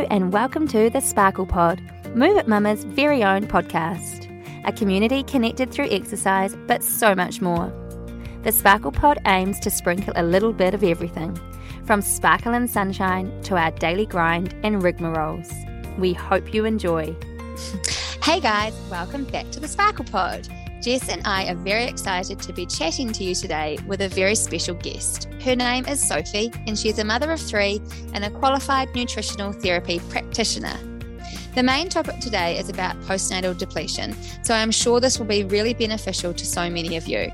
Hello and welcome to the Sparkle Pod, Move It Mama's very own podcast. A community connected through exercise, but so much more. The Sparkle Pod aims to sprinkle a little bit of everything, from sparkle and sunshine to our daily grind and rigmaroles. We hope you enjoy. Hey guys, welcome back to the Sparkle Pod. Jess and I are very excited to be chatting to you today with a very special guest. Her name is Sophie, and she's a mother of three and a qualified nutritional therapy practitioner. The main topic today is about postnatal depletion, so I'm sure this will be really beneficial to so many of you.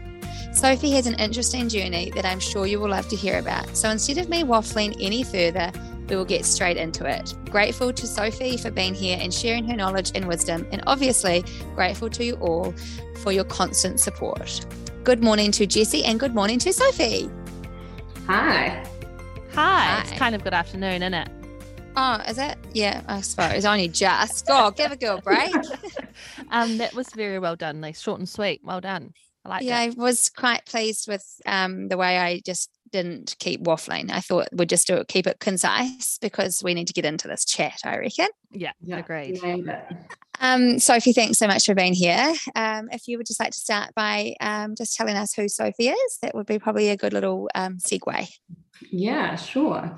Sophie has an interesting journey that I'm sure you will love to hear about, so instead of me waffling any further, we will get straight into it. Grateful to Sophie for being here and sharing her knowledge and wisdom, and obviously grateful to you all for your constant support. Good morning to Jessie and good morning to Sophie. Hi. It's kind of good afternoon, isn't it? Oh, is it? Yeah, I suppose. Only just. God, give a girl a break. That was very well done. Like, short and sweet. Well done. I liked it. Yeah, I was quite pleased with the way I just didn't keep waffling. I thought we'd just do it, keep it concise, because we need to get into this chat, I reckon. Yeah, agreed. Yeah. Sophie, thanks so much for being here. If you would just like to start by just telling us who Sophie is, that would be probably a good little segue. Yeah, sure.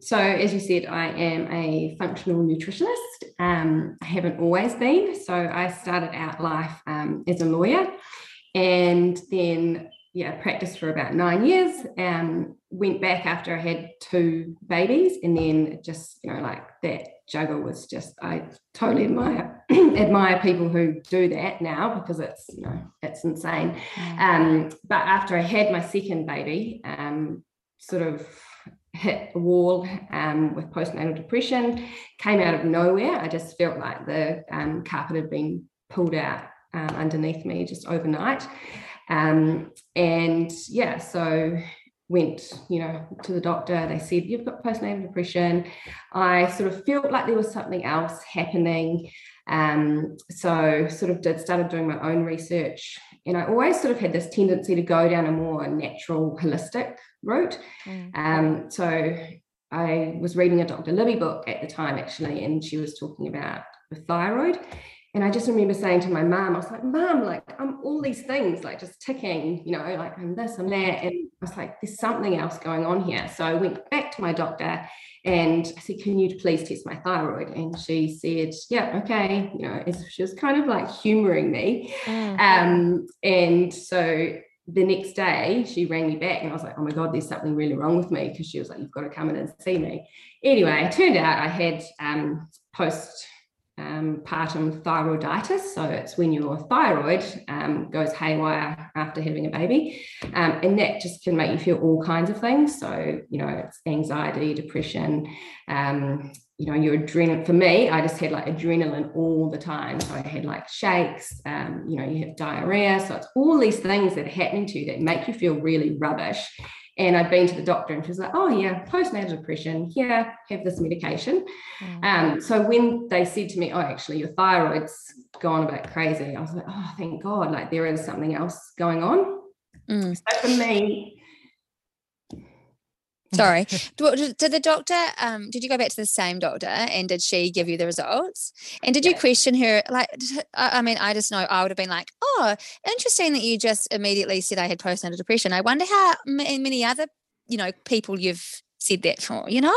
So as you said, I am a functional nutritionist. I haven't always been. So I started out life as a lawyer, and then practiced for about 9 years, and went back after I had two babies, and then just, that juggle was just, I totally admire people who do that now, because it's, it's insane. But after I had my second baby, sort of hit a wall with postnatal depression, came out of nowhere. I just felt like the carpet had been pulled out underneath me just overnight. So went, to the doctor. They said, you've got postnatal depression. I sort of felt like there was something else happening. So sort of started doing my own research. And I always sort of had this tendency to go down a more natural, holistic route. So I was reading a Dr. Libby book at the time, actually, and she was talking about the thyroid. And I just remember saying to my mum, I was like, Mum, I'm all these things, just ticking, I'm this and that. And I was like, there's something else going on here. So I went back to my doctor and I said, can you please test my thyroid? And she said, yeah, okay. She was kind of humoring me. And so the next day she rang me back and I was like, oh my God, there's something really wrong with me. Because she was like, you've got to come in and see me. Anyway, it turned out I had postpartum thyroiditis, so it's when your thyroid goes haywire after having a baby, and that just can make you feel all kinds of things. So it's anxiety, depression, your adrenaline. For me, I just had adrenaline all the time, so I had shakes, you have diarrhea. So it's all these things that are happening to you that make you feel really rubbish. And I'd been to the doctor and she was like, oh yeah, postnatal depression, yeah, have this medication. So when they said to me, oh, actually your thyroid's gone a bit crazy, I was like, oh, thank God, there is something else going on. So for me, sorry, did the doctor, did you go back to the same doctor and did she give you the results? And did you question her? I just know I would have been like, oh, interesting that you just immediately said I had postnatal depression. I wonder how many other, people you've said that for, Yeah,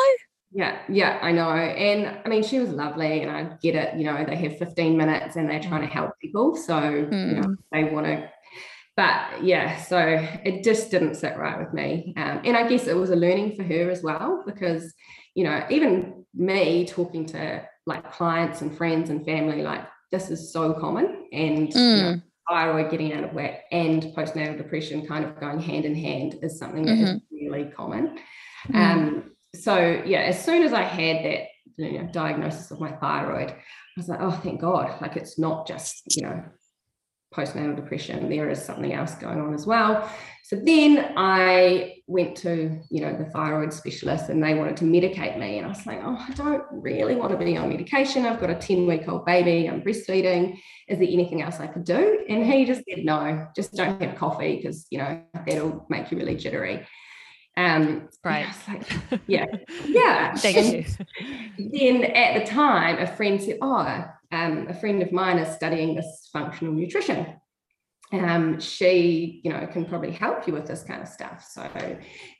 I know. And she was lovely and I get it, they have 15 minutes and they're trying to help people. So, they want to. But yeah, so it just didn't sit right with me. And I guess it was a learning for her as well, because, even me talking to clients and friends and family, this is so common, and thyroid getting out of whack and postnatal depression kind of going hand in hand is something that is really common. As soon as I had that, diagnosis of my thyroid, I was like, oh, thank God, it's not just, postnatal depression, there is something else going on as well. So then I went to the thyroid specialist and they wanted to medicate me, and I was like, oh, I don't really want to be on medication, I've got a 10-week-old baby, I'm breastfeeding, is there anything else I could do? And he just said, no, just don't have coffee, because that'll make you really jittery. Right. Yeah. Thank you. Then at the time, a friend said, a friend of mine is studying this functional nutrition. She, can probably help you with this kind of stuff. So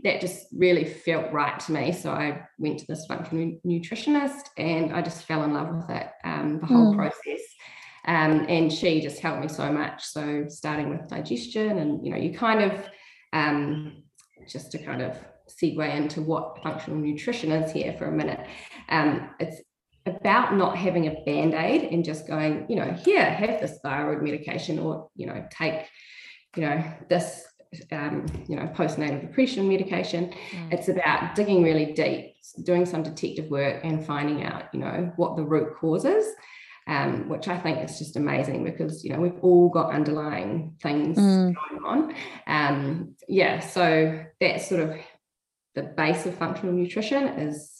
that just really felt right to me. So I went to this functional nutritionist and I just fell in love with it, the whole process. And she just helped me so much. So starting with digestion and, you kind of, just to kind of segue into what functional nutrition is here for a minute. It's about not having a Band-Aid and just going, here, have this thyroid medication, or, take, this, postnatal depression medication. It's about digging really deep, doing some detective work and finding out, what the root cause is, which I think is just amazing because, we've all got underlying things going on. So that's sort of the base of functional nutrition is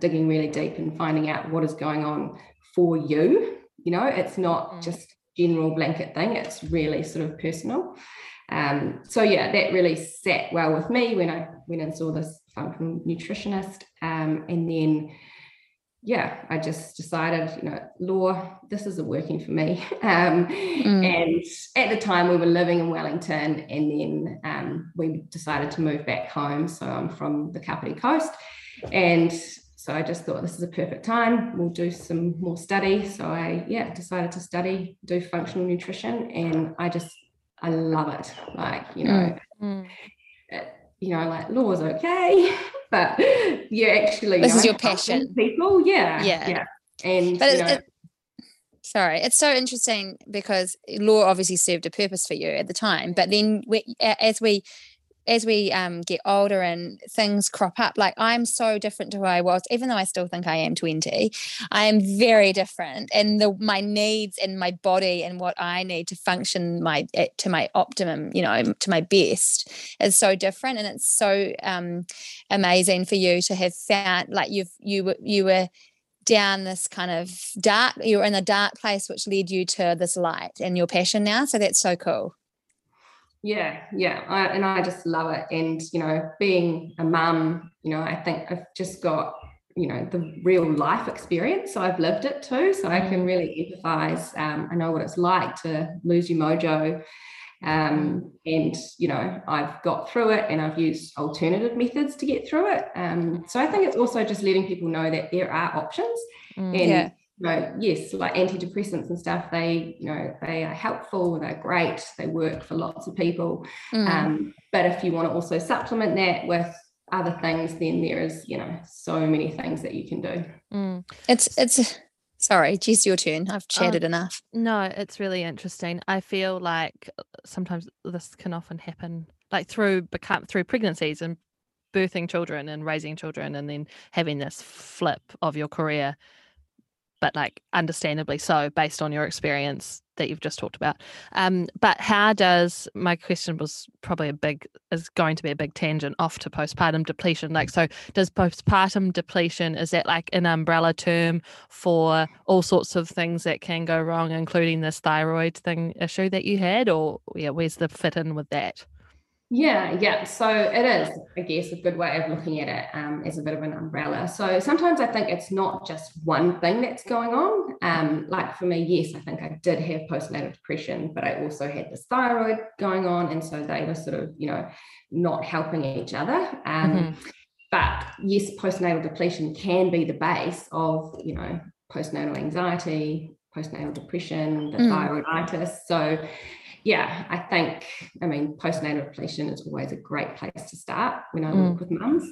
digging really deep and finding out what is going on for you. It's not just general blanket thing. It's really sort of personal. That really sat well with me when I went and saw this functional nutritionist. And then, I just decided, Law, this isn't working for me. And at the time we were living in Wellington, and then we decided to move back home. So I'm from the Kapiti Coast. And so I just thought this is a perfect time. We'll do some more study. So I, decided to study, do functional nutrition. And I love it. Law's okay. But this is your passion. People, and but it's so interesting because Law obviously served a purpose for you at the time. But then as we get older and things crop up, like I'm so different to who I was, even though I still think I am 20. I am very different, and my needs and my body and what I need to function to my optimum, to my best, is so different. And it's so amazing for you to have found, like you were down this kind of dark, you were in a dark place, which led you to this light and your passion now. So that's so cool. I just love it. And, being a mum, I think I've just got, the real life experience. So I've lived it too. So I can really empathise. I know what it's like to lose your mojo. I've got through it, and I've used alternative methods to get through it. So I think it's also just letting people know that there are options. Antidepressants and stuff, they, they are helpful, they're great, they work for lots of people. But if you want to also supplement that with other things, then there is, so many things that you can do. It's sorry, Jess, your turn. I've chatted enough. No, it's really interesting. I feel like sometimes this can often happen, like through pregnancies and birthing children and raising children, and then having this flip of your career. But like understandably so, based on your experience that you've just talked about. But how does, my question was probably is going to be a big tangent off to postpartum depletion. Like, so does postpartum depletion, is that like an umbrella term for all sorts of things that can go wrong, including this thyroid thing issue that you had? Or where's the fit in with that? So it is, I guess, a good way of looking at it as a bit of an umbrella. So sometimes I think it's not just one thing that's going on. Like for me, yes, I think I did have postnatal depression, but I also had this thyroid going on. And so they were sort of, not helping each other. But yes, postnatal depletion can be the base of, postnatal anxiety, postnatal depression, the thyroiditis. So I think, postnatal depletion is always a great place to start when I work with mums.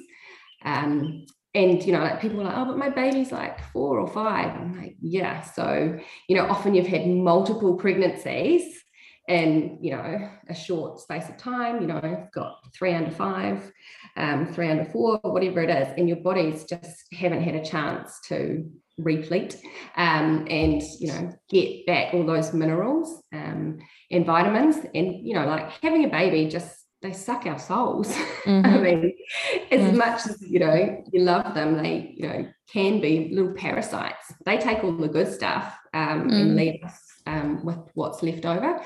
And, like people are like, but my baby's like 4 or 5. I'm like, So, often you've had multiple pregnancies in, a short space of time. You've got 3 under 5, 3 under 4, whatever it is. And your bodies just haven't had a chance to replete and get back all those minerals and vitamins. And like having a baby, just they suck our souls. As much as you love them, they can be little parasites. They take all the good stuff and leave us with what's left over.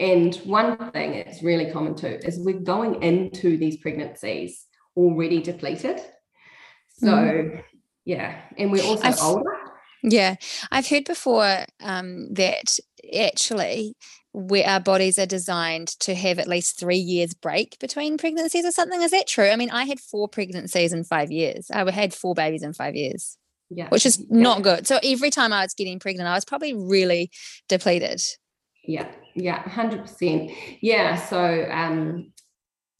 And one thing that's really common too is we're going into these pregnancies already depleted. So yeah, and we're also older. Yeah, I've heard before that actually where our bodies are designed to have at least 3 years break between pregnancies or something. Is that true? I mean, I had 4 pregnancies in 5 years. I had 4 babies in 5 years, which is not good. So every time I was getting pregnant, I was probably really depleted. Yeah, 100%. Yeah, so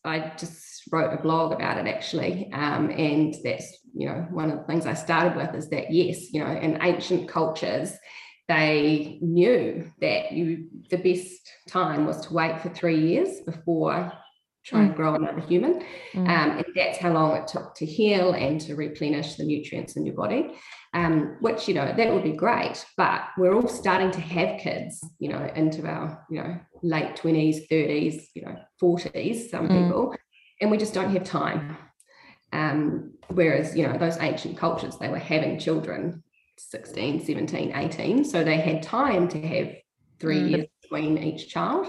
I just wrote a blog about it actually, and that's, you know, one of the things I started with is that, yes, you know, in ancient cultures, they knew that the best time was to wait for 3 years before trying to grow another human. And that's how long it took to heal and to replenish the nutrients in your body, which, you know, that would be great. But we're all starting to have kids, you know, into our, you know, late 20s, 30s, you know, 40s, some people, and we just don't have time. Whereas, you know, those ancient cultures, they were having children 16, 17, 18. So they had time to have 3 years between each child.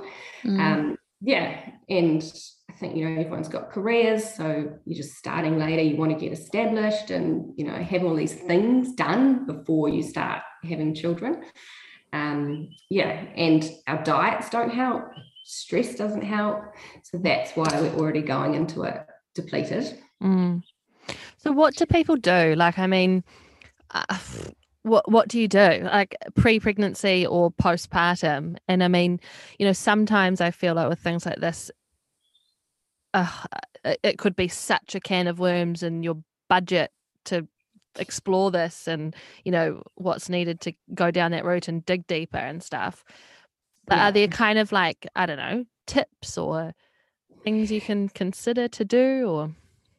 Yeah. And I think, you know, everyone's got careers. So you're just starting later. You want to get established and, you know, have all these things done before you start having children. Yeah. And our diets don't help. Stress doesn't help. So that's why we're already going into it depleted. So what do people do? Like, I mean, what do you do, like pre-pregnancy or postpartum? And I mean, you know, sometimes I feel like with things like this, it could be such a can of worms, and your budget to explore this and, you know, what's needed to go down that route and dig deeper and stuff. But are there kind of like, I don't know, tips or things you can consider to do? Or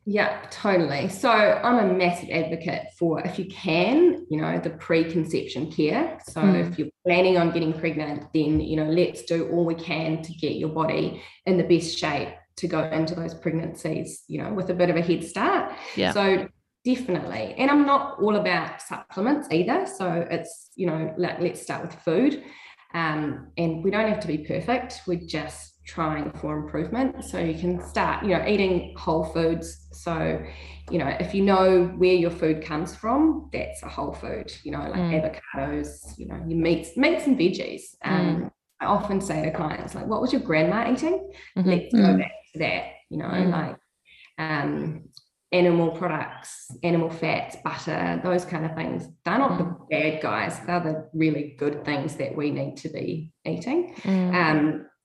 yeah, totally. So I'm a massive advocate for, if you can, you know, the preconception care. So if you're planning on getting pregnant, then, you know, let's do all we can to get your body in the best shape to go into those pregnancies, you know, with a bit of a head start. So definitely. And I'm not all about supplements either. So it's, you know, like, let's start with food. And we don't have to be perfect. We're just trying for improvement. So you can start, you know, eating whole foods. So, you know, if you know where your food comes from, that's a whole food, you know, like avocados, you know, your meats and veggies. I often say to clients, like, what was your grandma eating? Let's go back to that, you know, like animal products, animal fats, butter, those kind of things. They're not the bad guys. They're the really good things that we need to be eating.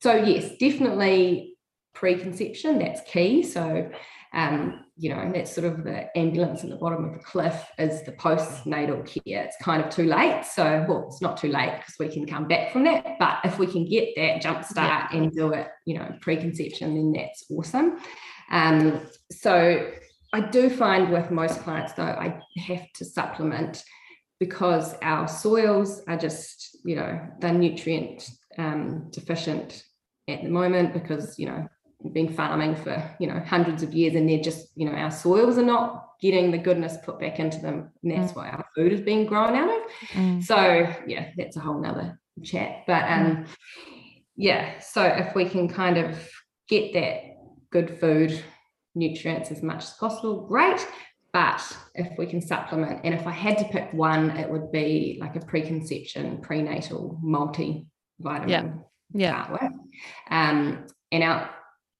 So yes, definitely preconception, that's key. So, you know, that's sort of the ambulance at the bottom of the cliff is the postnatal care. It's kind of too late. So, well, it's not too late because we can come back from that. But if we can get that jumpstart and do it, you know, preconception, then that's awesome. So I do find with most clients, though, I have to supplement because our soils are just, you know, they're nutrient deficient at the moment because, you know, we've been farming for, you know, hundreds of years, and they're just, you know, our soils are not getting the goodness put back into them, and that's why our food is being grown out of. So yeah, that's a whole nother chat, but yeah, so if we can kind of get that good food nutrients as much as possible, great. But if we can supplement, and if I had to pick one, it would be like a preconception prenatal multivitamin. And our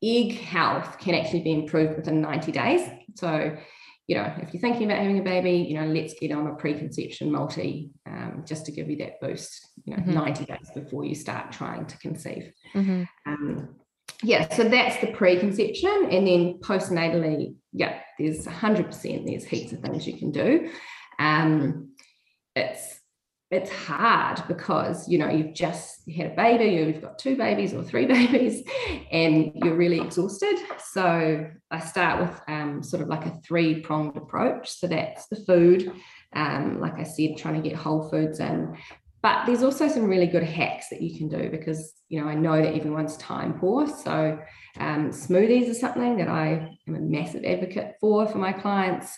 egg health can actually be improved within 90 days. So, you know, if you're thinking about having a baby, you know, let's get on a preconception multi, just to give you that boost, you know, 90 days before you start trying to conceive. Yeah, so that's the preconception. And then postnatally, yeah, there's 100%, there's heaps of things you can do. It's hard because, you know, you've just had a baby, you've got 2 babies or 3 babies, and you're really exhausted. So I start with sort of like a 3-pronged approach. So that's the food, like I said, trying to get whole foods in. But there's also some really good hacks that you can do because, you know, I know that everyone's time poor. So smoothies are something that I am a massive advocate for my clients,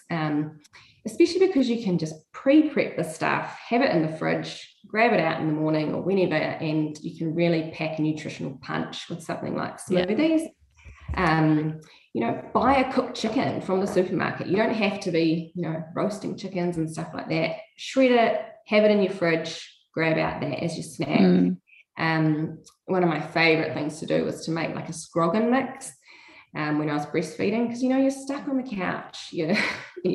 especially because you can just pre-prep the stuff, have it in the fridge, grab it out in the morning or whenever, and you can really pack a nutritional punch with something like smoothies. Yeah. Buy a cooked chicken from the supermarket. You don't have to be, roasting chickens and stuff like that. Shred it, have it in your fridge, grab out that as your snack. Mm. One of my favorite things to do was to make like a scroggin mix when I was breastfeeding, because you're stuck on the couch, you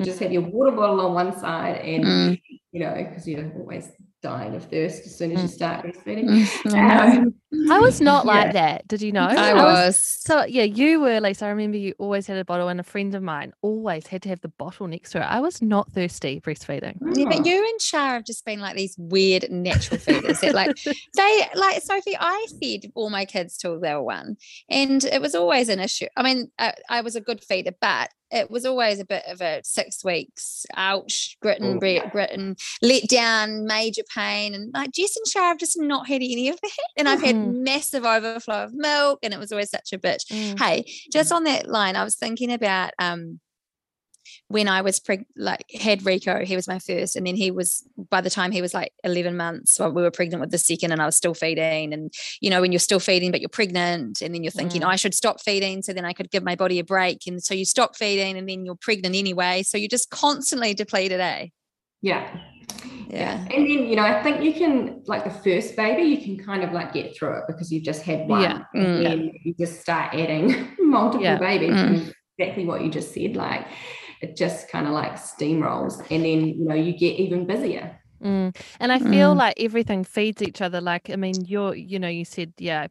just have your water bottle on one side, and because you're always dying of thirst as soon as you start breastfeeding. I was not like that. Did you know? I was. So yeah, you were, Lisa. I remember you always had a bottle, and a friend of mine always had to have the bottle next to her. I was not thirsty breastfeeding. Yeah, but you and Shara have just been like these weird natural feeders. That Sophie, I fed all my kids till they were one, and it was always an issue. I mean, I was a good feeder, but it was always a bit of a 6 weeks, ouch, grit and let down, major pain. And like Jess and Shara have just not had any of that. And I've had massive overflow of milk, and it was always such a bitch. Mm. Hey, just on that line, I was thinking about when I was had Rico, he was my first, and then he was, by the time he was like 11 months, we were pregnant with the second, and I was still feeding. And when you're still feeding but you're pregnant, and then you're thinking I should stop feeding so then I could give my body a break, and so you stop feeding and then you're pregnant anyway, so you're just constantly depleted, eh? Yeah. And then I think you can, like the first baby, you can kind of like get through it because you've just had one, and then you just start adding multiple babies, and exactly what you just said, like it just kind of like steamrolls, and then you get even busier. And I feel like everything feeds each other. Like, I mean, you said, I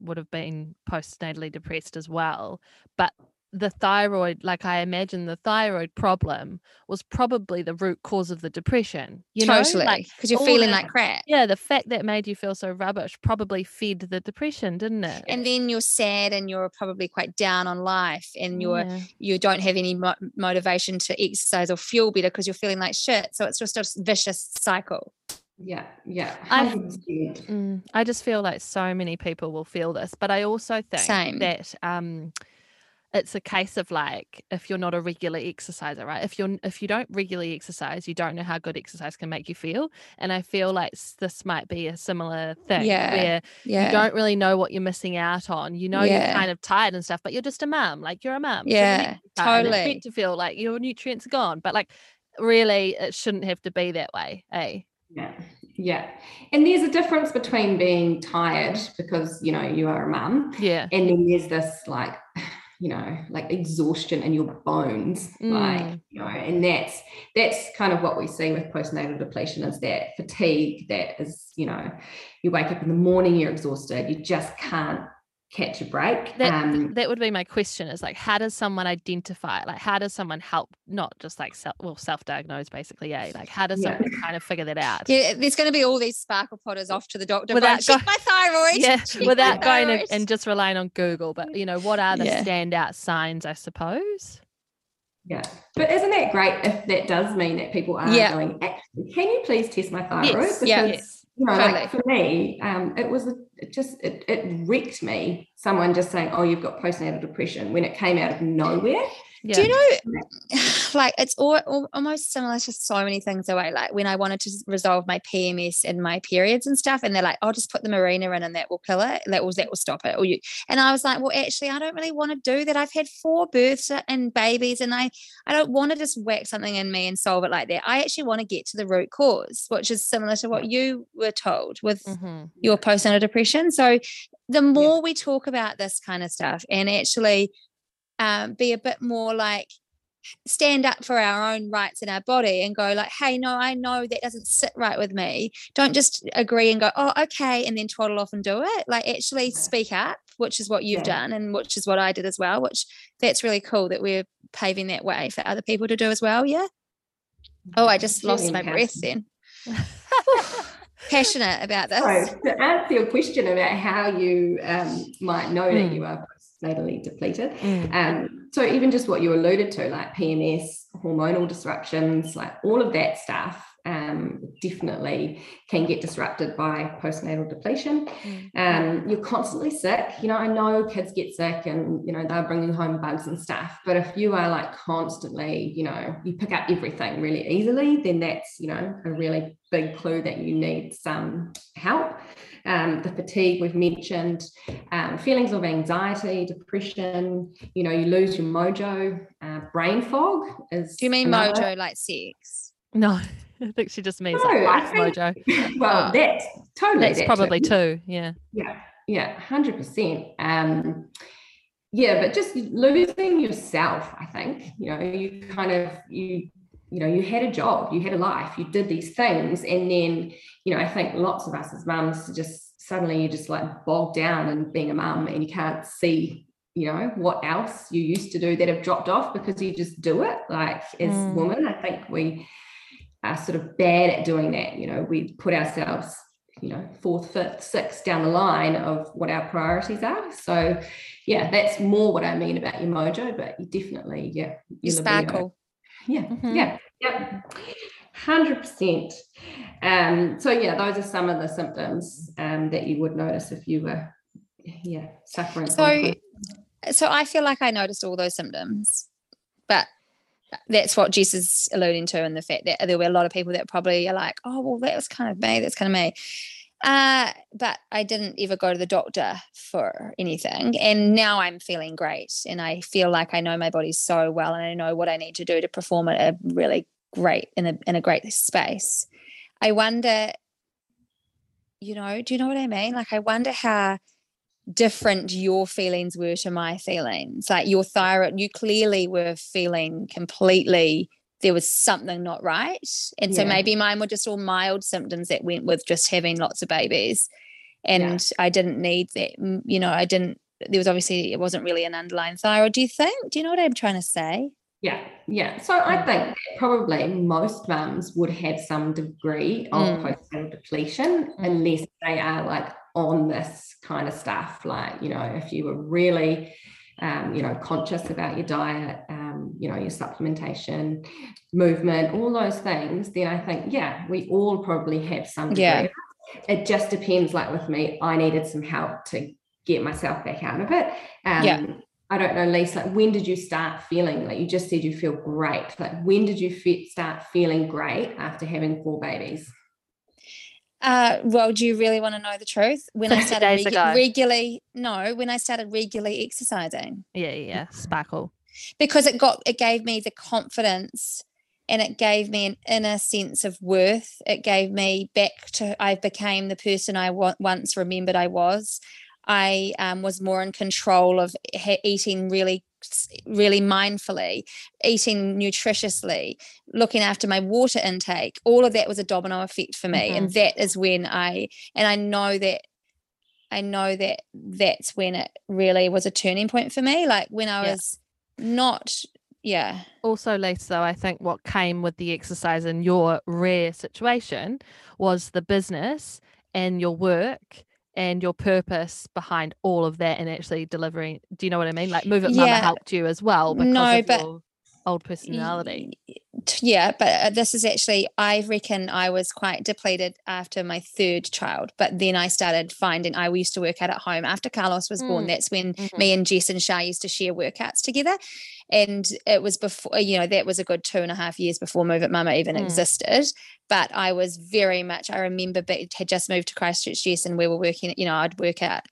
would have been postnatally depressed as well, but the thyroid, like I imagine the thyroid problem was probably the root cause of the depression, totally, because you're feeling like crap. Yeah, the fact that made you feel so rubbish probably fed the depression, didn't it? And then you're sad, and you're probably quite down on life, and you don't have any motivation to exercise or feel better because you're feeling like shit. So it's just a vicious cycle. Yeah. I just feel like so many people will feel this, but I also think that it's a case of like, if you're not a regular exerciser, right? If you don't regularly exercise, you don't know how good exercise can make you feel. And I feel like this might be a similar thing where you don't really know what you're missing out on. You're kind of tired and stuff, but you're just a mum. Like, you're a mum. Yeah, so totally. It's meant to feel like your nutrients are gone, but like really it shouldn't have to be that way, eh? Yeah. And there's a difference between being tired because, you are a mum. Yeah. And then there's this like... like exhaustion in your bones, and that's kind of what we see with postnatal depletion, is that fatigue that is, you wake up in the morning, you're exhausted, you just can't catch a break. That would be my question, is like, how does someone identify, like how does someone help, not just like self-diagnose basically, like how does someone kind of figure that out? There's going to be all these Sparkle Podders off to the doctor without check my thyroid, without going and just relying on Google, but what are the standout signs, I suppose? Yeah, but isn't that great if that does mean that people are going, actually, can you please test my thyroid? Yes. Like for me, it was it wrecked me. Someone just saying, "Oh, you've got postnatal depression," when it came out of nowhere. Yeah. Do you know, like it's almost similar to so many things away. Like when I wanted to resolve my PMS and my periods and stuff, and they're like, "I'll just put the Mirena in, and that will kill it. That will stop it." And I was like, "Well, actually, I don't really want to do that. I've had 4 births and babies, and I don't want to just whack something in me and solve it like that. I actually want to get to the root cause," which is similar to what you were told with your postnatal depression. So the more we talk about this kind of stuff, and actually. Be a bit more like stand up for our own rights in our body and go like, hey, no, I know that doesn't sit right with me. Don't just agree and go, oh, okay, and then twaddle off and do it. Like actually speak up, which is what you've done and which is what I did as well, which that's really cool that we're paving that way for other people to do as well, yeah? Oh, I just lost my breath then. Passionate about this. So to answer your question about how you might know that you are postnatally depleted, so even just what you alluded to, like PMS, hormonal disruptions, like all of that stuff, definitely can get disrupted by postnatal depletion. You're constantly sick. You know, I know kids get sick and, you know, they're bringing home bugs and stuff, but if you are like constantly, you know, you pick up everything really easily, then that's, you know, a really big clue that you need some help. The fatigue we've mentioned, feelings of anxiety, depression, you know, you lose your mojo, brain fog is... Do you mean mojo like sex? No, I think she just means mojo. Well, that's totally... That's probably too, yeah. Yeah, yeah, 100%. Yeah, but just losing yourself, I think, you know, you kind of... you know, you had a job, you had a life, you did these things. And then, you know, I think lots of us as mums just suddenly you just like bogged down in being a mum and you can't see, you know, what else you used to do that have dropped off because you just do it. Like as women, I think we are sort of bad at doing that. You know, we put ourselves, you know, fourth, fifth, sixth down the line of what our priorities are. So yeah, that's more what I mean about your mojo, but you definitely, yeah. You sparkle. Yeah, yeah, yeah, 100%. So yeah, those are some of the symptoms that you would notice if you were, yeah, suffering. So I feel like I noticed all those symptoms, but that's what Jess is alluding to, and the fact that there were a lot of people that probably are like, oh, well, that was kind of me, that's kind of me. But I didn't ever go to the doctor for anything, and now I'm feeling great and I feel like I know my body so well and I know what I need to do to perform at a really great in a great space. I wonder, you know, do you know what I mean? Like I wonder how different your feelings were to my feelings. Like your thyroid, you clearly were feeling completely... there was something not right. And so maybe mine were just all mild symptoms that went with just having lots of babies. And I didn't need that. You know, there was obviously, it wasn't really an underlying thyroid, do you think? Do you know what I'm trying to say? Yeah, yeah. So I think probably most mums would have some degree of postnatal depletion unless they are like on this kind of stuff. Like, you know, if you were really... you know, conscious about your diet, you know, your supplementation, movement, all those things, then I think, yeah, we all probably have some degree. Yeah. It just depends. Like with me, I needed some help to get myself back out of it. I don't know, Lisa, like, when did you start feeling, like you just said you feel great, like when did you start feeling great after having 4 babies? Well, do you really want to know the truth? When I started when I started regularly exercising. Yeah, sparkle. Because it gave me the confidence and it gave me an inner sense of worth. It gave me I became the person I once remembered I was. I was more in control of eating really, really mindfully, eating nutritiously, looking after my water intake. All of that was a domino effect for me. And that is when I know that that's when it really was a turning point for me. Like when I was not... Yeah. Also, Lisa, I think what came with the exercise in your rare situation was the business and your work and your purpose behind all of that and actually delivering. Do you know what I mean? Like Move It Mama helped you as well because of your old personality. Yeah, but this is actually, I reckon I was quite depleted after my 3rd child, but then I started finding, I used to work out at home after Carlos was born. That's when me and Jess and Shah used to share workouts together. And it was before, you know, that was a good 2.5 years before Move It Mama even existed. But I was very much, I remember, had just moved to Christchurch, Jess, and we were working, you know, I'd work out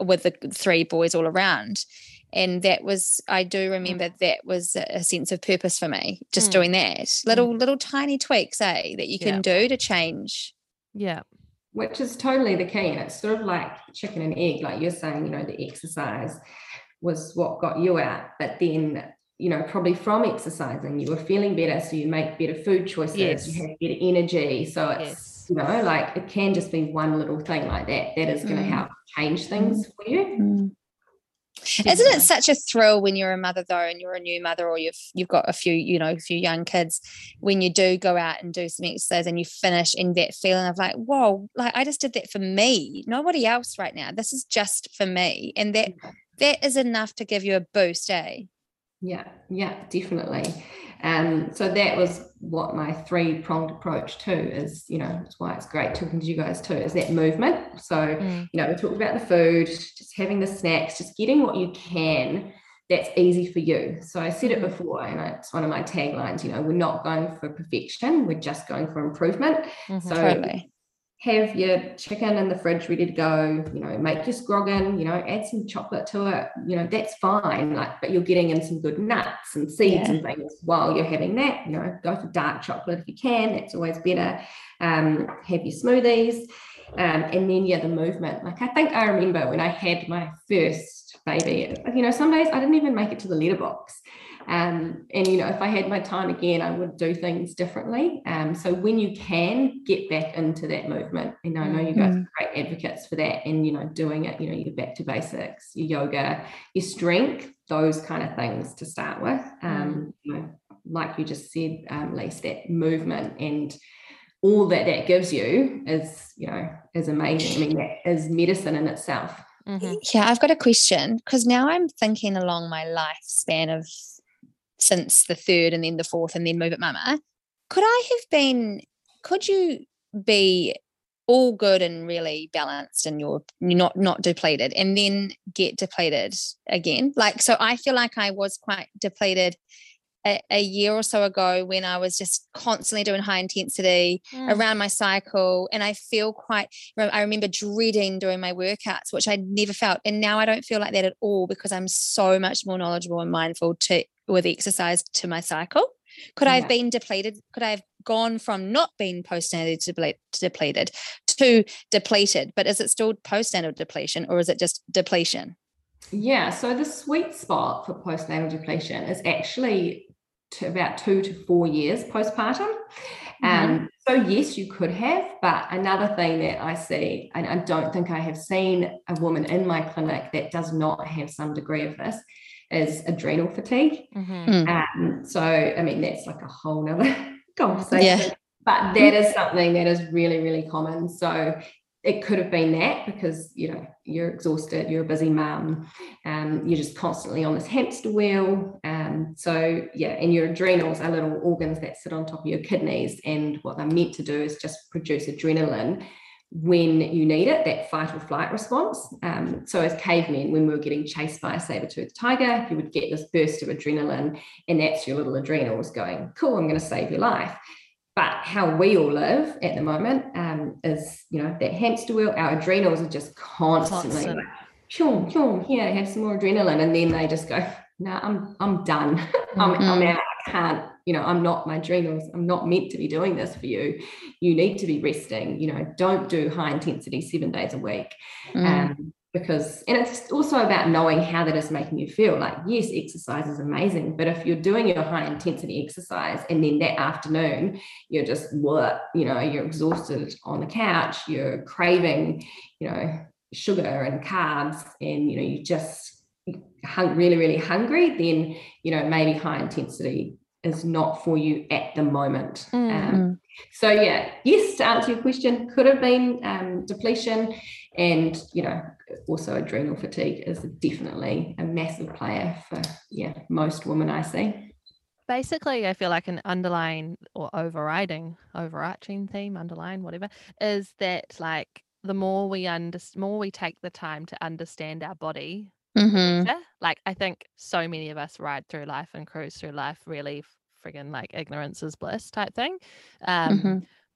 with the 3 boys all around. And that was, I do remember that was a sense of purpose for me, just doing that. Little tiny tweaks, that you can do to change. Yeah. Which is totally the key. And it's sort of like chicken and egg, like you're saying, you know, the exercise was what got you out, but then, you know, probably from exercising you were feeling better, so you make better food choices, you have better energy, so it's you know, like it can just be one little thing like that is going to help change things for you. Isn't it such a thrill when you're a mother though, and you're a new mother, or you've got a few young kids, when you do go out and do some exercise and you finish, and that feeling of like, whoa, like I just did that for me, nobody else right now, this is just for me. And that is enough to give you a boost, Yeah, definitely. So that was what my three-pronged approach too is, you know, it's why it's great talking to you guys too, is that movement. So, you know, we talked about the food, just having the snacks, just getting what you can that's easy for you. So I said it before, and it's one of my taglines, you know, we're not going for perfection, we're just going for improvement. So totally. Have your chicken in the fridge ready to go, you know, make your scroggin, you know, add some chocolate to it, you know, that's fine. Like, but you're getting in some good nuts and seeds and things while you're having that, you know, go for dark chocolate if you can, that's always better. Have your smoothies. And then, yeah, the movement. Like, I think I remember when I had my first baby, you know, some days I didn't even make it to the letterbox. And, you know, if I had my time again, I would do things differently. So when you can, get back into that movement. And I know you guys are great advocates for that. And, you know, doing it, you know, your back to basics, your yoga, your strength, those kind of things to start with. You know, like you just said, Lise, that movement and all that that gives you is, you know, is amazing. I mean, that is medicine in itself. Yeah, I've got a question, because now I'm thinking along my lifespan of since the third and then the fourth and then move it mama. Could you be all good and really balanced and you're not depleted and then get depleted again? Like, so I feel like I was quite depleted a year or so ago when I was just constantly doing high intensity around my cycle. And I remember dreading doing my workouts, which I never felt. And now I don't feel like that at all, because I'm so much more knowledgeable and mindful with exercise to my cycle. Could I have been depleted? Could I have gone from not being postnatal depleted to depleted? But is it still postnatal depletion, or is it just depletion? Yeah, so the sweet spot for postnatal depletion is actually to about 2 to 4 years postpartum. So yes, you could have, but another thing that I see, and I don't think I have seen a woman in my clinic that does not have some degree of this, is adrenal fatigue. So, I mean, that's like a whole nother conversation, but that is something that is really, really common. So it could have been that, because, you know, you're exhausted, you're a busy mum, you're just constantly on this hamster wheel. So, yeah, and your adrenals are little organs that sit on top of your kidneys, and what they're meant to do is just produce adrenaline when you need it, that fight or flight response. So as cavemen, when we were getting chased by a saber-toothed tiger, you would get this burst of adrenaline, and that's your little adrenals going, cool, I'm going to save your life. But how we all live at the moment is, you know, that hamster wheel. Our adrenals are just constantly like, chum, chum, here, have some more adrenaline. And then they just go, nah, I'm done. I'm out. I can't, you know, I'm not my adrenals. I'm not meant to be doing this for you. You need to be resting. You know, don't do high intensity 7 days a week. Because, and it's also about knowing how that is making you feel. Like, yes, exercise is amazing, but if you're doing your high intensity exercise and then that afternoon you're just, you know, you're exhausted on the couch, you're craving, you know, sugar and carbs, and, you know, you just really, really hungry, then, you know, maybe high intensity is not for you at the moment. So yeah, yes, to answer your question, could have been depletion, and, you know, also adrenal fatigue is definitely a massive player for most women I see. Basically, I feel like an underlying or overarching theme, is that, like, the more we take the time to understand our body, like, I think so many of us ride through life and cruise through life really friggin' like ignorance is bliss type thing.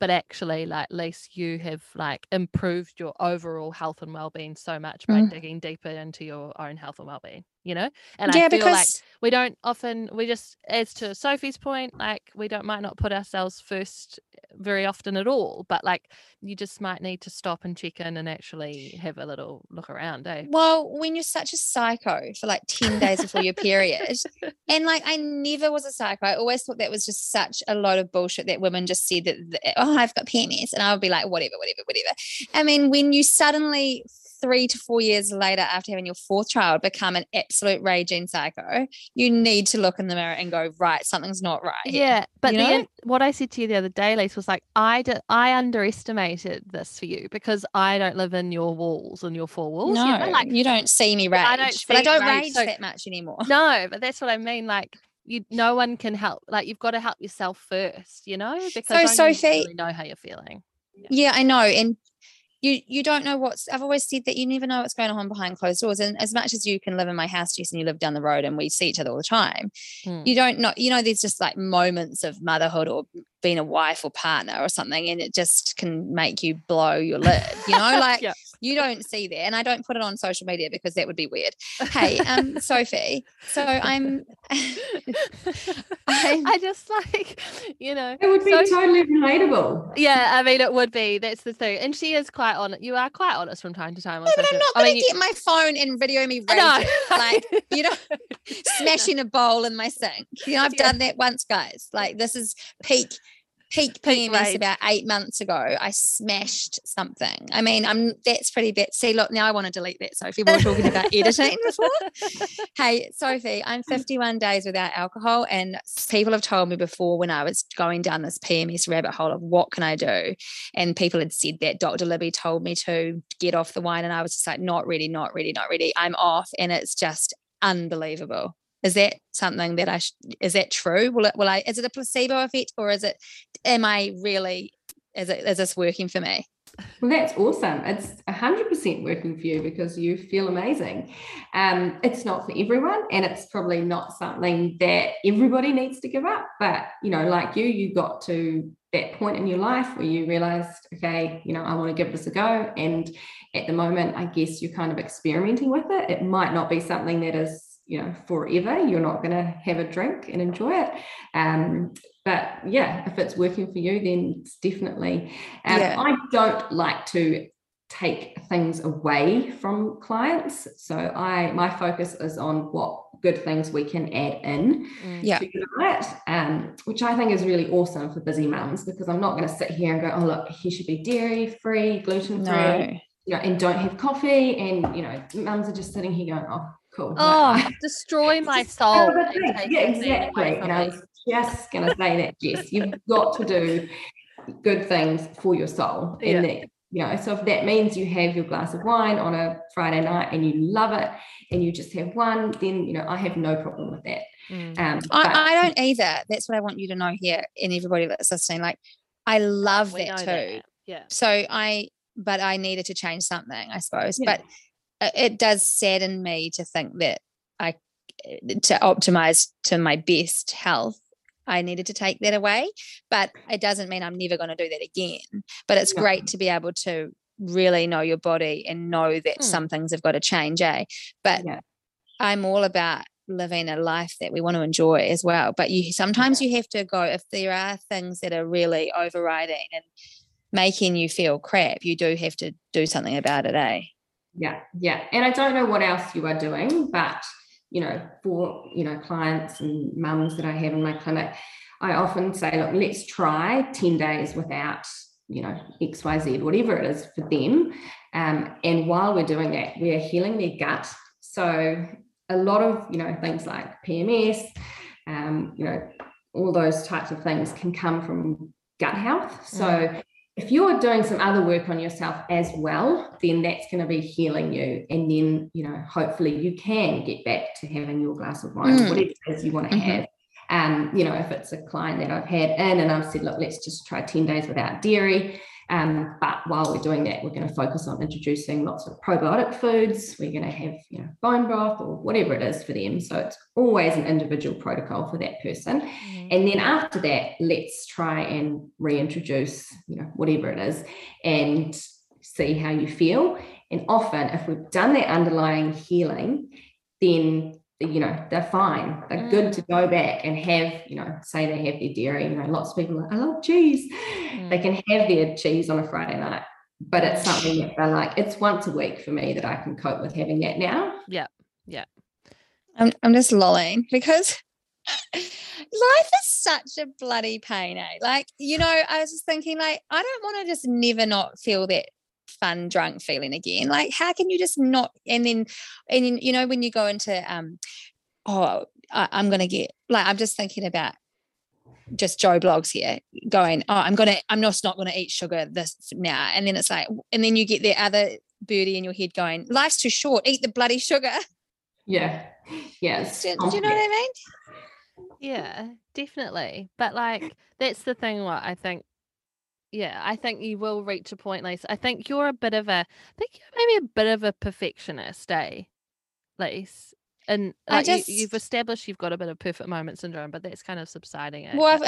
But actually, like, Lise, you have, like, improved your overall health and well-being so much by digging deeper into your own health and well-being, you know? And I feel like we don't often, we just, as to Sophie's point, like, might not put ourselves first very often at all, but, like, you just might need to stop and check in and actually have a little look around, eh? Well, when you're such a psycho for, like, 10 days before your period, and, like, I never was a psycho. I always thought that was just such a load of bullshit that women just said that, I've got PMS, and I would be like, whatever. I mean, when you suddenly 3 to 4 years later after having your fourth child become an absolute raging psycho, you need to look in the mirror and go, right, something's not right. Yeah. But then what I said to you the other day, Lise, was like, I underestimated this for you because I don't live in your walls and your four walls. No, you know? Like, you don't see me rage. I don't rage that much anymore. No, but that's what I mean. Like, no one can help. Like, you've got to help yourself first, you know, because so, Sophie, you really know how you're feeling. Yeah, I know. And you don't know I've always said that you never know what's going on behind closed doors. And as much as you can live in my house, Jess, and you live down the road and we see each other all the time, you don't know, you know, there's just like moments of motherhood or being a wife or partner or something, and it just can make you blow your lid, you know, like yeah. You don't see that. And I don't put it on social media because that would be weird. Hey, Sophie, so I just like, you know. It would be totally relatable. Yeah, I mean, it would be. That's the thing. And she is quite honest. You are quite honest from time to time. No, but I'm not going to get my phone and video me raging. No. Like, you know, smashing a bowl in my sink. You know, I've done that once, guys. Like, this is peak PMS about 8 months ago. I smashed something. I mean, that's pretty bad. See, look, now I want to delete that, Sophie. We were talking about editing before. Hey, Sophie, I'm 51 days without alcohol, and people have told me before when I was going down this PMS rabbit hole of what can I do, and people had said that Dr. Libby told me to get off the wine, and I was just like, not really. I'm off, and it's just unbelievable. Is that something that is that true? Is it a placebo effect, or is this working for me? Well, that's awesome. It's 100% working for you because you feel amazing. It's not for everyone, and it's probably not something that everybody needs to give up. But, you know, like you got to that point in your life where you realized, okay, you know, I want to give this a go. And at the moment, I guess you're kind of experimenting with it. It might not be something that is, you know, forever. You're not going to have a drink and enjoy it. But yeah, if it's working for you, then it's definitely. I don't like to take things away from clients. So my focus is on what good things we can add in to it, which I think is really awesome for busy mums, because I'm not going to sit here and go, oh, look, he should be dairy-free, gluten-free, you know, and don't have coffee. And, you know, mums are just sitting here going, oh, cool. Oh, destroy my soul. Yeah, exactly. And I was just going to say that, Jess, you've got to do good things for your soul. Yeah. And that, you know, so if that means you have your glass of wine on a Friday night and you love it and you just have one, then, you know, I have no problem with that. I don't either. That's what I want you to know here, and everybody that's listening. Like, I love that too. That. Yeah. But I needed to change something, I suppose. Yeah. But it does sadden me to think that to optimize to my best health, I needed to take that away. But it doesn't mean I'm never going to do that again. But it's great to be able to really know your body and know that some things have got to change, eh? But I'm all about living a life that we want to enjoy as well. But sometimes you have to go, if there are things that are really overriding and making you feel crap, you do have to do something about it, eh? Yeah. And I don't know what else you are doing, but, you know, for, you know, clients and mums that I have in my clinic, I often say, look, let's try 10 days without, you know, XYZ, whatever it is for them. And while we're doing that, we're healing their gut. So a lot of, you know, things like PMS, you know, all those types of things can come from gut health. So if you're doing some other work on yourself as well, then that's going to be healing you. And then, you know, hopefully you can get back to having your glass of wine, whatever it is you want to have. You know, if it's a client that I've had in and I've said, look, let's just try 10 days without dairy. But while we're doing that, we're going to focus on introducing lots of probiotic foods. We're going to have, you know, bone broth or whatever it is for them. So it's always an individual protocol for that person. And then after that, let's try and reintroduce, you know, whatever it is and see how you feel. And often if we've done that underlying healing, then, you know, they're fine. They're good to go back and have, you know, say they have their dairy. You know, lots of people are like, I love cheese. They can have their cheese on a Friday night, but it's something that they're like, it's once a week for me that I can cope with having that now. Yeah. I'm just lolling because life is such a bloody pain, eh? Like, you know, I was just thinking, like, I don't want to just never not feel that fun drunk feeling again. Like, how can you just not? And then you know, when you go into I'm just thinking about just Joe Blogs here going, I'm not going to eat sugar this now. And then it's like, and then you get the other birdie in your head going, life's too short, eat the bloody sugar. Yeah. Yes. Do you know what I mean? Yeah, definitely. But like, that's the thing. What I think, yeah, I think you will reach a point, Lisa. I think you're maybe a bit of a perfectionist, eh, Lisa? And like, you've established you've got a bit of perfect moment syndrome, but that's kind of subsiding. Eh? Well,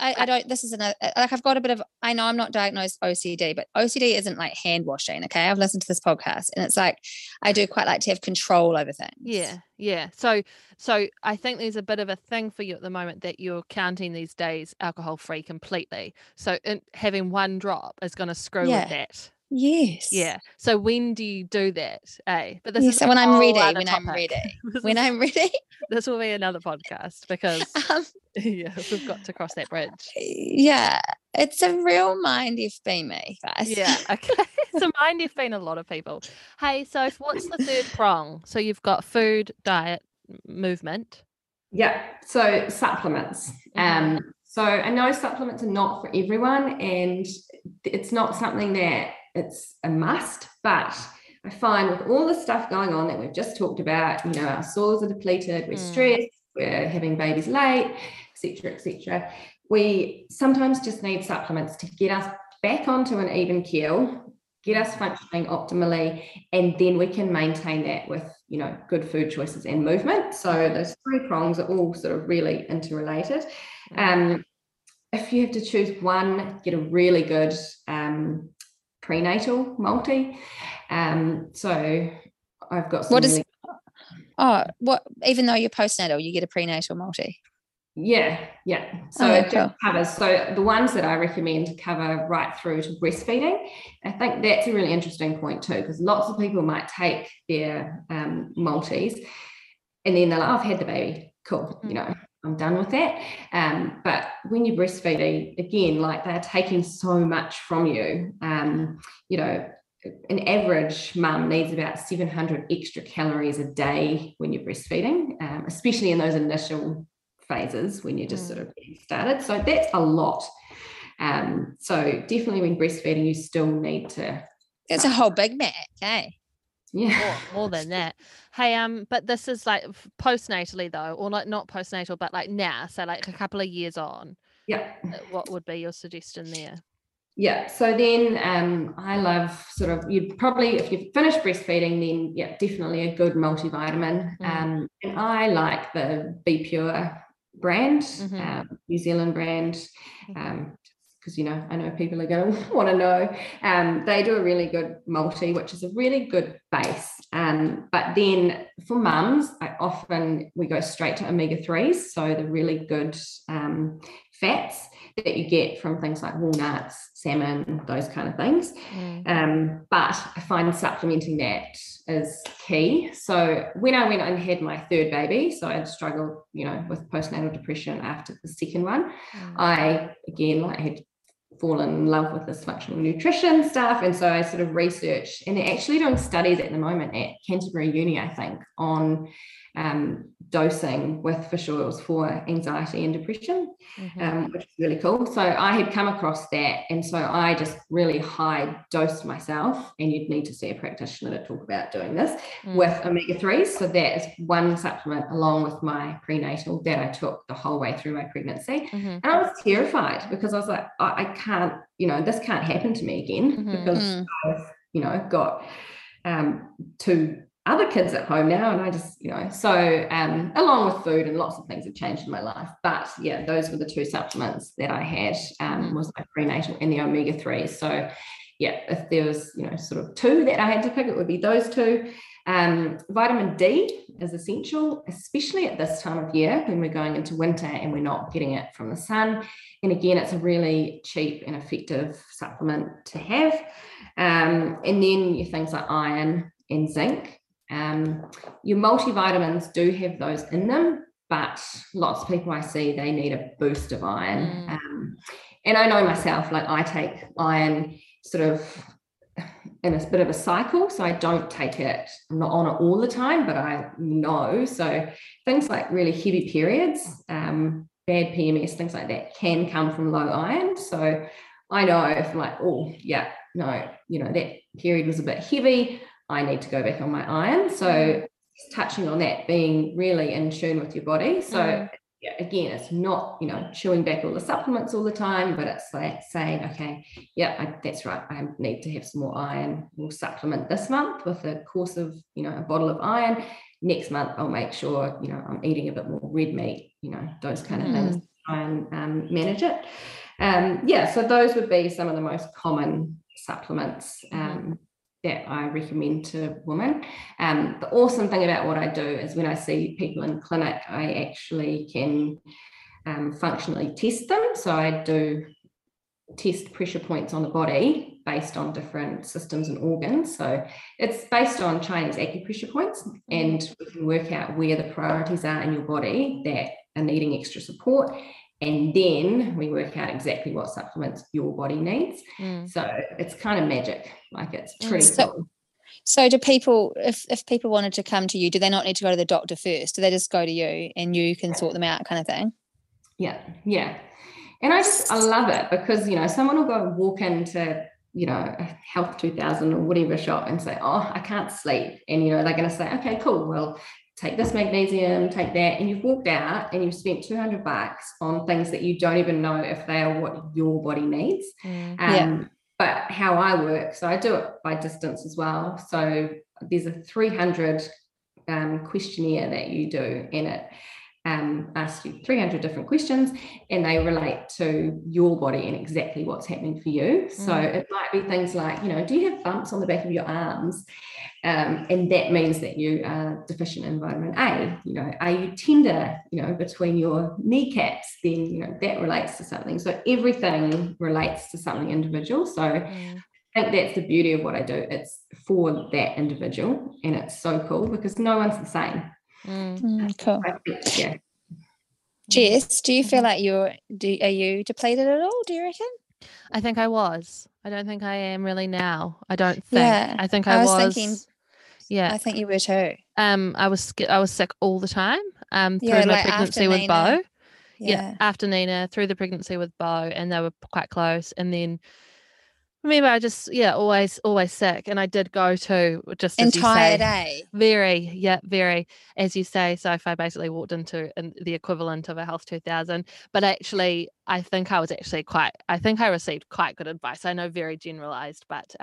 I know I'm not diagnosed OCD, but OCD isn't like hand washing. Okay. I've listened to this podcast and it's like, I do quite like to have control over things. Yeah. Yeah. So I think there's a bit of a thing for you at the moment that you're counting these days alcohol free completely. So having one drop is going to screw with that. Yes. Yeah. So when do you do that? Eh? But this is so when I'm ready. This will be another podcast because we've got to cross that bridge. Yeah. It's a real mind FB me, guys. Yeah. Okay. So mind FB a lot of people. Hey, so what's the third prong? So you've got food, diet, movement. Yeah. So supplements. So I know supplements are not for everyone, and it's not something that it's a must, but I find with all the stuff going on that we've just talked about, you know, our soils are depleted, we're stressed, we're having babies late, et cetera, we sometimes just need supplements to get us back onto an even keel, get us functioning optimally, and then we can maintain that with, you know, good food choices and movement. So those three prongs are all sort of really interrelated. If you have to choose one, get a really good prenatal multi. So I've got some. Even though you're postnatal, you get a prenatal multi? Yeah. So it just covers. So the ones that I recommend cover right through to breastfeeding. I think that's a really interesting point too, because lots of people might take their multis and then they're like, I've had the baby. Cool. Mm-hmm. You know, I'm done with that. But when you're breastfeeding, again, like they're taking so much from you. You know, an average mum needs about 700 extra calories a day when you're breastfeeding, especially in those initial phases when you're just sort of getting started. So that's a lot. So definitely when breastfeeding, you still need to. It's a whole Big Mac, eh? Yeah, more than that. Hey, but this is like postnatally though, or like not postnatal, but like now, so like a couple of years on. Yeah. What would be your suggestion there? Yeah. So then, I love sort of, you'd probably, if you've finished breastfeeding, then yeah, definitely a good multivitamin. Mm-hmm. And I like the BePure brand, mm-hmm. New Zealand brand. Because, you know, I know people are going to want to know. They do a really good multi, which is a really good base. But then for mums, we go straight to omega-3s, so the really good fats that you get from things like walnuts, salmon, those kind of things. Mm. But I find supplementing that is key. So when I went and had my third baby, so I'd struggled, you know, with postnatal depression after the second one. Mm. I had fallen in love with this functional nutrition stuff, and so I sort of researched, and they're actually doing studies at the moment at Canterbury Uni, I think, on dosing with fish oils for anxiety and depression, mm-hmm. Which is really cool. So I had come across that, and so I just really high dosed myself, and you'd need to see a practitioner to talk about doing this, with omega-3s. So that is one supplement along with my prenatal that I took the whole way through my pregnancy, mm-hmm. and I was terrified because I was like, I can't, you know, this can't happen to me again, mm-hmm. because I've, you know, got two other kids at home now, and I just, you know, so along with food and lots of things have changed in my life, but yeah, those were the two supplements that I had, was my prenatal and the omega-3. So yeah, if there was, you know, sort of two that I had to pick, it would be those two. Vitamin D is essential, especially at this time of year when we're going into winter and we're not getting it from the sun. And again, it's a really cheap and effective supplement to have. And then your things like iron and zinc. Your multivitamins do have those in them, but lots of people I see, they need a boost of iron. And I know myself, like I take iron sort of in a bit of a cycle, so I don't take it, I'm not on it all the time, but I know. So things like really heavy periods, bad PMS, things like that can come from low iron. So I know if I'm like, oh yeah, no, you know, that period was a bit heavy, I need to go back on my iron. So touching on that, being really in tune with your body. So again, it's not, you know, chewing back all the supplements all the time, but it's like saying, okay, yeah, that's right, I need to have some more iron. We'll supplement this month with a course of, you know, a bottle of iron. Next month I'll make sure, you know, I'm eating a bit more red meat, you know, those kind of things, try and manage it. So those would be some of the most common supplements that I recommend to women. The awesome thing about what I do is when I see people in clinic, I actually can functionally test them. So I do test pressure points on the body based on different systems and organs. So it's based on Chinese acupressure points, and we can work out where the priorities are in your body that are needing extra support. And then we work out exactly what supplements your body needs. So it's kind of magic. Like, it's pretty cool. So do people, if people wanted to come to you, do they not need to go to the doctor first? Do they just go to you and you can sort them out, kind of thing? Yeah. And I love it because, you know, someone will go walk into, you know, Health 2000 or whatever shop and say, oh, I can't sleep. And, you know, they're going to say, okay, cool, well, take this magnesium, take that, and you've walked out and you've spent $200 on things that you don't even know if they are what your body needs. But how I work, so I do it by distance as well. So there's a 300 questionnaire that you do, and it asks you 300 different questions, and they relate to your body and exactly what's happening for you. So it might be things like, you know, do you have bumps on the back of your arms? And that means that you are deficient in vitamin A. You know, are you tender, you know, between your kneecaps? Then, you know, that relates to something. So everything relates to something individual. So I think that's the beauty of what I do. It's for that individual, and it's so cool because no one's the same. Cool. Yeah. Jess, do you feel like are you depleted at all, do you reckon? I think I was. I don't think I am really now. I don't think. Yeah. I think I was. Thinking, yeah. I think you were too. I was sick all the time. Through my pregnancy with Bo. Yeah. After Nina, through the pregnancy with Bo, and they were quite close. And then remember, I just always sick, and I did go to just entire day. Very, as you say. So if I basically walked into the equivalent of a Health 2000, but actually, I received quite good advice. I know, very generalized, but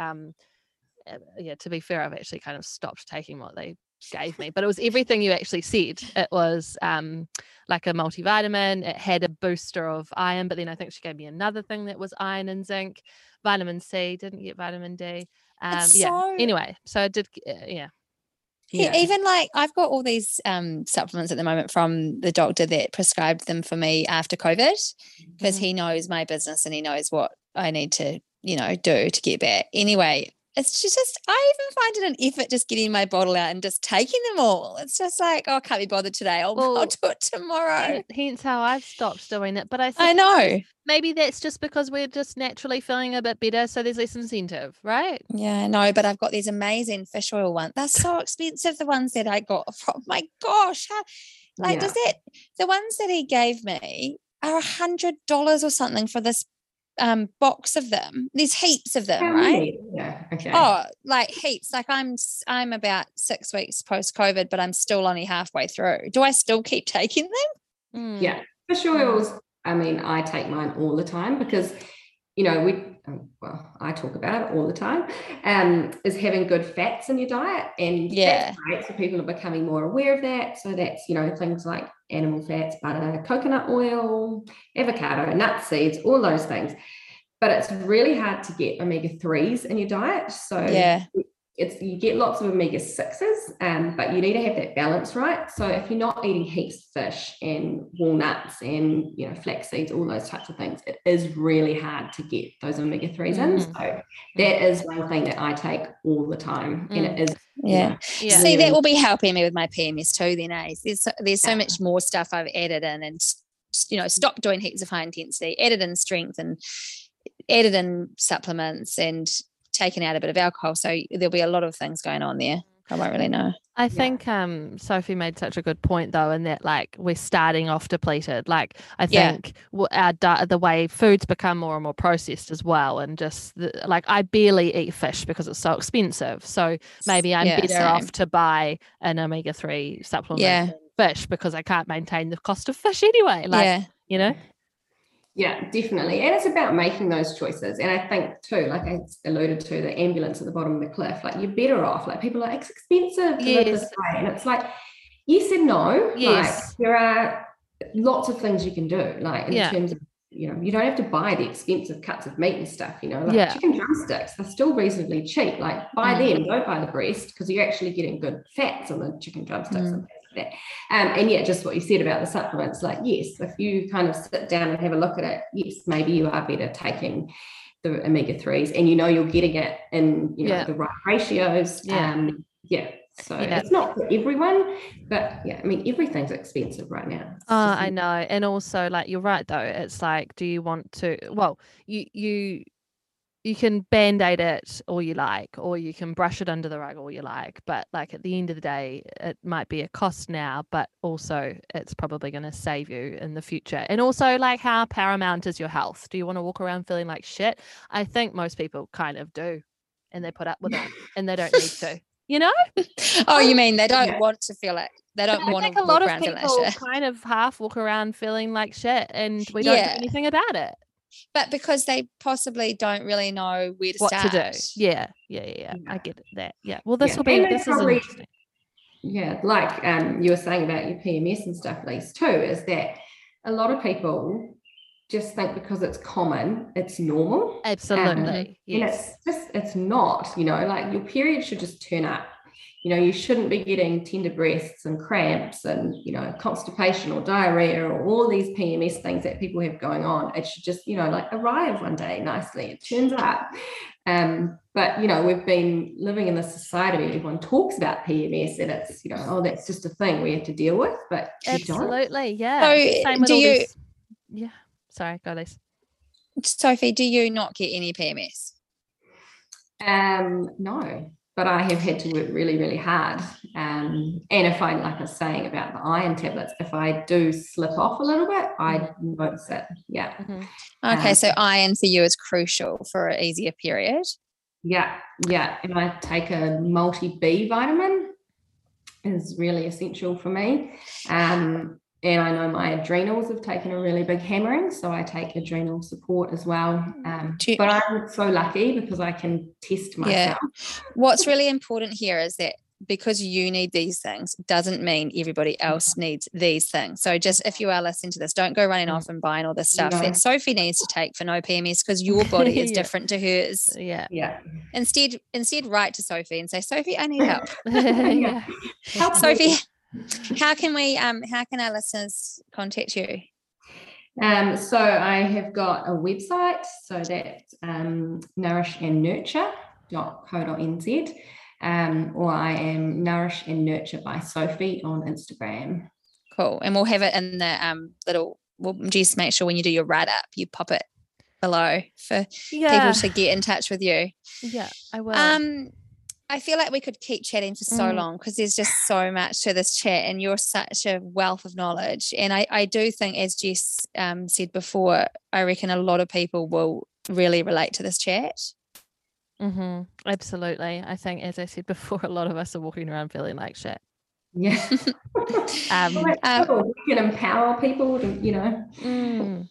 to be fair, I've actually kind of stopped taking what they gave me. But it was everything you actually said. It was like a multivitamin. It had a booster of iron, but then I think she gave me another thing that was iron and zinc. Vitamin C, didn't get vitamin D. Anyway, so I did. Yeah. Even like I've got all these supplements at the moment from the doctor that prescribed them for me after COVID, because he knows my business and he knows what I need to, you know, do to get back. Anyway, it's just, I even find it an effort just getting my bottle out and just taking them all. It's just like, oh, I can't be bothered today. I'll do it tomorrow. Hence how I've stopped doing it. But I know maybe that's just because we're just naturally feeling a bit better, so there's less incentive, right? Yeah, no, but I've got these amazing fish oil ones. They're so expensive, the ones that I got from. My gosh, the ones that he gave me are $100 or something for this box of them. There's heaps of them, right? Yeah. Okay. Oh, like heaps. Like I'm about 6 weeks post COVID, but I'm still only halfway through. Do I still keep taking them? Yeah, fish oils. I mean, I take mine all the time because, you know, I talk about it all the time. Is having good fats in your diet, and that's great. So people are becoming more aware of that. So that's, you know, things like animal fats, butter, coconut oil, avocado, nut seeds, all those things. But it's really hard to get omega-3s in your diet. So you get lots of omega-6s, but you need to have that balance right. So if you're not eating heaps of fish and walnuts and, you know, flax seeds, all those types of things, it is really hard to get those omega-3s in. So that is one thing that I take all the time, and it is. Yeah. See, that will be helping me with my PMS too then, eh? There's so much more stuff I've added in, and, you know, stopped doing heaps of high intensity, added in strength and added in supplements and taken out a bit of alcohol. So there'll be a lot of things going on there. I won't really know. I think Sophie made such a good point though, in that like we're starting off depleted. Like I think the way foods become more and more processed as well, and just like I barely eat fish because it's so expensive. So maybe I'm better off to buy an omega-3 supplement than fish, because I can't maintain the cost of fish anyway. Like you know. Yeah, definitely. And it's about making those choices. And I think too, like I alluded to, the ambulance at the bottom of the cliff, like you're better off. Like people are like, it's expensive to live this way. And it's like, yes and no. Yes. Like there are lots of things you can do. Like in terms of, you know, you don't have to buy the expensive cuts of meat and stuff, you know, like chicken drumsticks, they're still reasonably cheap. Like buy them, don't buy the breast, because you're actually getting good fats on the chicken drumsticks and that. And yet just what you said about the supplements, like yes, if you kind of sit down and have a look at it, yes, maybe you are better taking the omega-3s, and you know you're getting it in, you know, the right ratios. So it's not for everyone, but yeah, I mean, everything's expensive right now. It's I know. And also like, you're right though. It's like, do you want to, well, you can band-aid it all you like, or you can brush it under the rug all you like, but like at the end of the day, it might be a cost now, but also it's probably going to save you in the future. And also like, how paramount is your health? Do you want to walk around feeling like shit? I think most people kind of do, and they put up with it and they don't need to. You know? Oh, you mean they don't want to feel it. They don't want to walk around feeling like shit. I think a lot of people kind of half walk around feeling like shit, and we don't do anything about it. But because they possibly don't really know where to start. What to do. Yeah. I get that. Yeah. Well, this will be, this is interesting. Yeah. Like you were saying about your PMS and stuff, Lise, too, is that a lot of people just think because it's common, it's normal. Absolutely. Yes. And it's just, it's not, you know, like your period should just turn up. You know, you shouldn't be getting tender breasts and cramps and, you know, constipation or diarrhea or all these PMS things that people have going on. It should just, you know, like arrive one day nicely. It turns up. But, you know, we've been living in this society where everyone talks about PMS and it's, you know, oh, that's just a thing we have to deal with. But absolutely, yeah. So do you... Yeah. Sorry, go Lise. Sophie, do you not get any PMS? No, but I have had to work really, really hard. And if I, like I was saying about the iron tablets, if I do slip off a little bit, I notice it. Yeah. Mm-hmm. Okay, so iron for you is crucial for an easier period. Yeah, yeah. And I take a multi-B vitamin, is really essential for me. And I know my adrenals have taken a really big hammering, so I take adrenal support as well. But I'm so lucky because I can test myself. Yeah. What's really important here is that because you need these things doesn't mean everybody else needs these things. So just if you are listening to this, don't go running off and buying all this stuff that Sophie needs to take for no PMS, because your body is different to hers. Instead write to Sophie and say, Sophie, I need help. Help Sophie. How can we how can our listeners contact you? So I have got a website, so that's nourishandnurture.co.nz, or I am Nourish and Nurture by Sophie on Instagram. Cool. And we'll have it in the we'll just make sure when you do your write up you pop it below for people to get in touch with you. Yeah, I will. I feel like we could keep chatting for so long, because there's just so much to this chat, and you're such a wealth of knowledge. And I do think, as Jess said before, I reckon a lot of people will really relate to this chat. Mm-hmm. Absolutely. I think, as I said before, a lot of us are walking around feeling like shit. Yeah. Cool. We can empower people to, you know.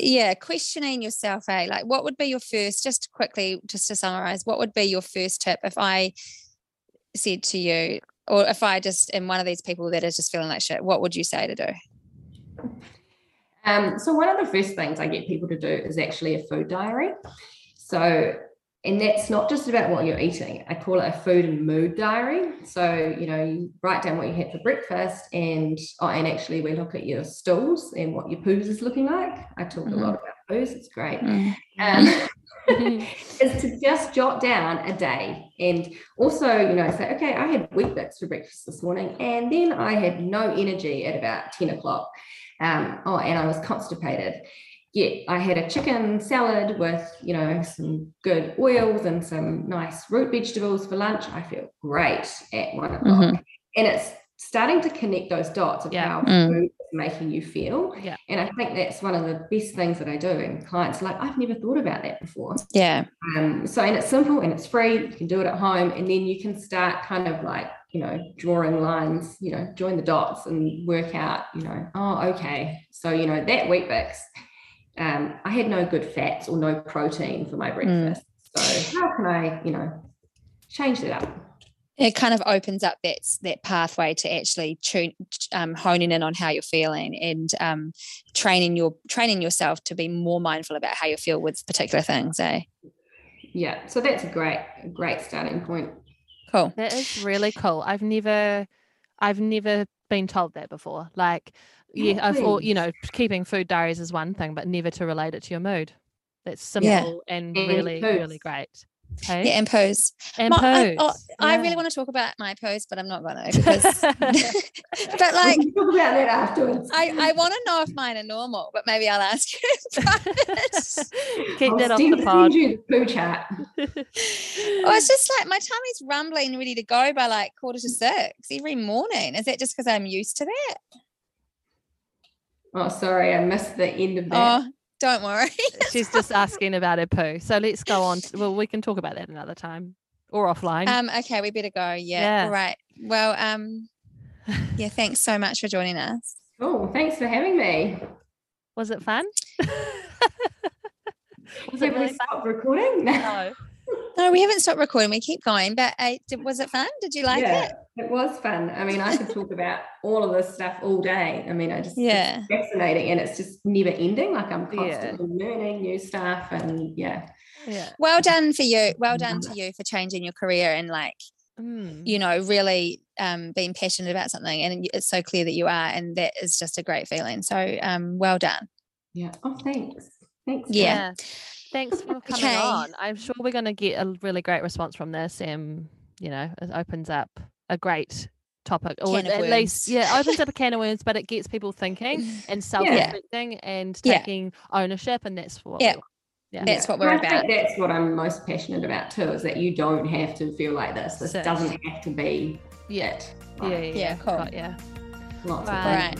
Yeah. Questioning yourself, eh? Like, what would be your first, just quickly, just to summarize, what would be your first tip if I said to you, or if I just am one of these people that is just feeling like shit, what would you say to do? So one of the first things I get people to do is actually a food diary. So, and that's not just about what you're eating. I call it a food and mood diary. So, you know, you write down what you had for breakfast, and actually we look at your stools and what your poos is looking like. I talk a lot about poos. It's great. Is to just jot down a day, and also, you know, say, okay, I had Weet-Bix for breakfast this morning, and then I had no energy at about 10 o'clock. And I was constipated. yet I had a chicken salad with, you know, some good oils and some nice root vegetables for lunch, I feel great at 1 o'clock. Mm-hmm. And it's starting to connect those dots of how food is making you feel. Yeah. And I think that's one of the best things that I do. And clients are like, I've never thought about that before. Yeah. So, and it's simple and it's free. You can do it at home. And then you can start kind of like, you know, drawing lines, you know, join the dots and work out, you know, oh, okay. So, you know, that Weet-Bix, I had no good fats or no protein for my breakfast. So how can I, you know, change that up? It kind of opens up that pathway to actually honing in on how you're feeling and training yourself to be more mindful about how you feel with particular things, eh? Yeah, so that's a great starting point. Cool. That is really cool. I've never been told that before. Like, yeah, I thought, you know, keeping food diaries is one thing, but never to relate it to your mood. That's simple and really, really great. Okay. Yeah, and pose. I really want to talk about my pose, but I'm not gonna because but like we can talk about that afterwards. I want to know if mine are normal, but maybe I'll ask you. Keep that off the pod. Poo chat. Oh, it's just like my tummy's rumbling, ready to go by like 5:45 every morning. Is that just because I'm used to that? Oh, sorry, I missed the end of that. Oh. Don't worry. She's just asking about her poo. So let's go on. Well, we can talk about that another time or offline. Okay, we better go. Yeah. All right. Well, yeah, thanks so much for joining us. Oh, thanks for having me. Was it fun? Was it really stopped recording? No. No, we haven't stopped recording. We keep going. But was it fun? Did you like it? It was fun. I mean, I could talk about all of this stuff all day. I mean, I just it's fascinating, and it's just never ending. Like I'm constantly learning new stuff, and yeah. Well done for you. Well done to you for changing your career and like you know really being passionate about something, and it's so clear that you are, and that is just a great feeling. So well done. Yeah. Oh, thanks. Thanks. Yeah. Thanks for coming on. I'm sure we're going to get a really great response from this. You know, it opens up a great topic, or at least, opens up a can of worms, but it gets people thinking and self-reflecting and taking ownership, and that's what. Yeah. Yeah. That's what we're about. I think that's what I'm most passionate about too, is that you don't have to feel like this. This doesn't have to be it. Like, yeah. Cool. Yeah. Lots of things. All right.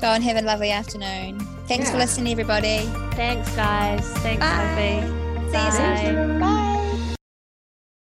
Go and have a lovely afternoon. Thanks for listening, everybody. Thanks, guys. Thanks, Sophie. See you soon. Bye.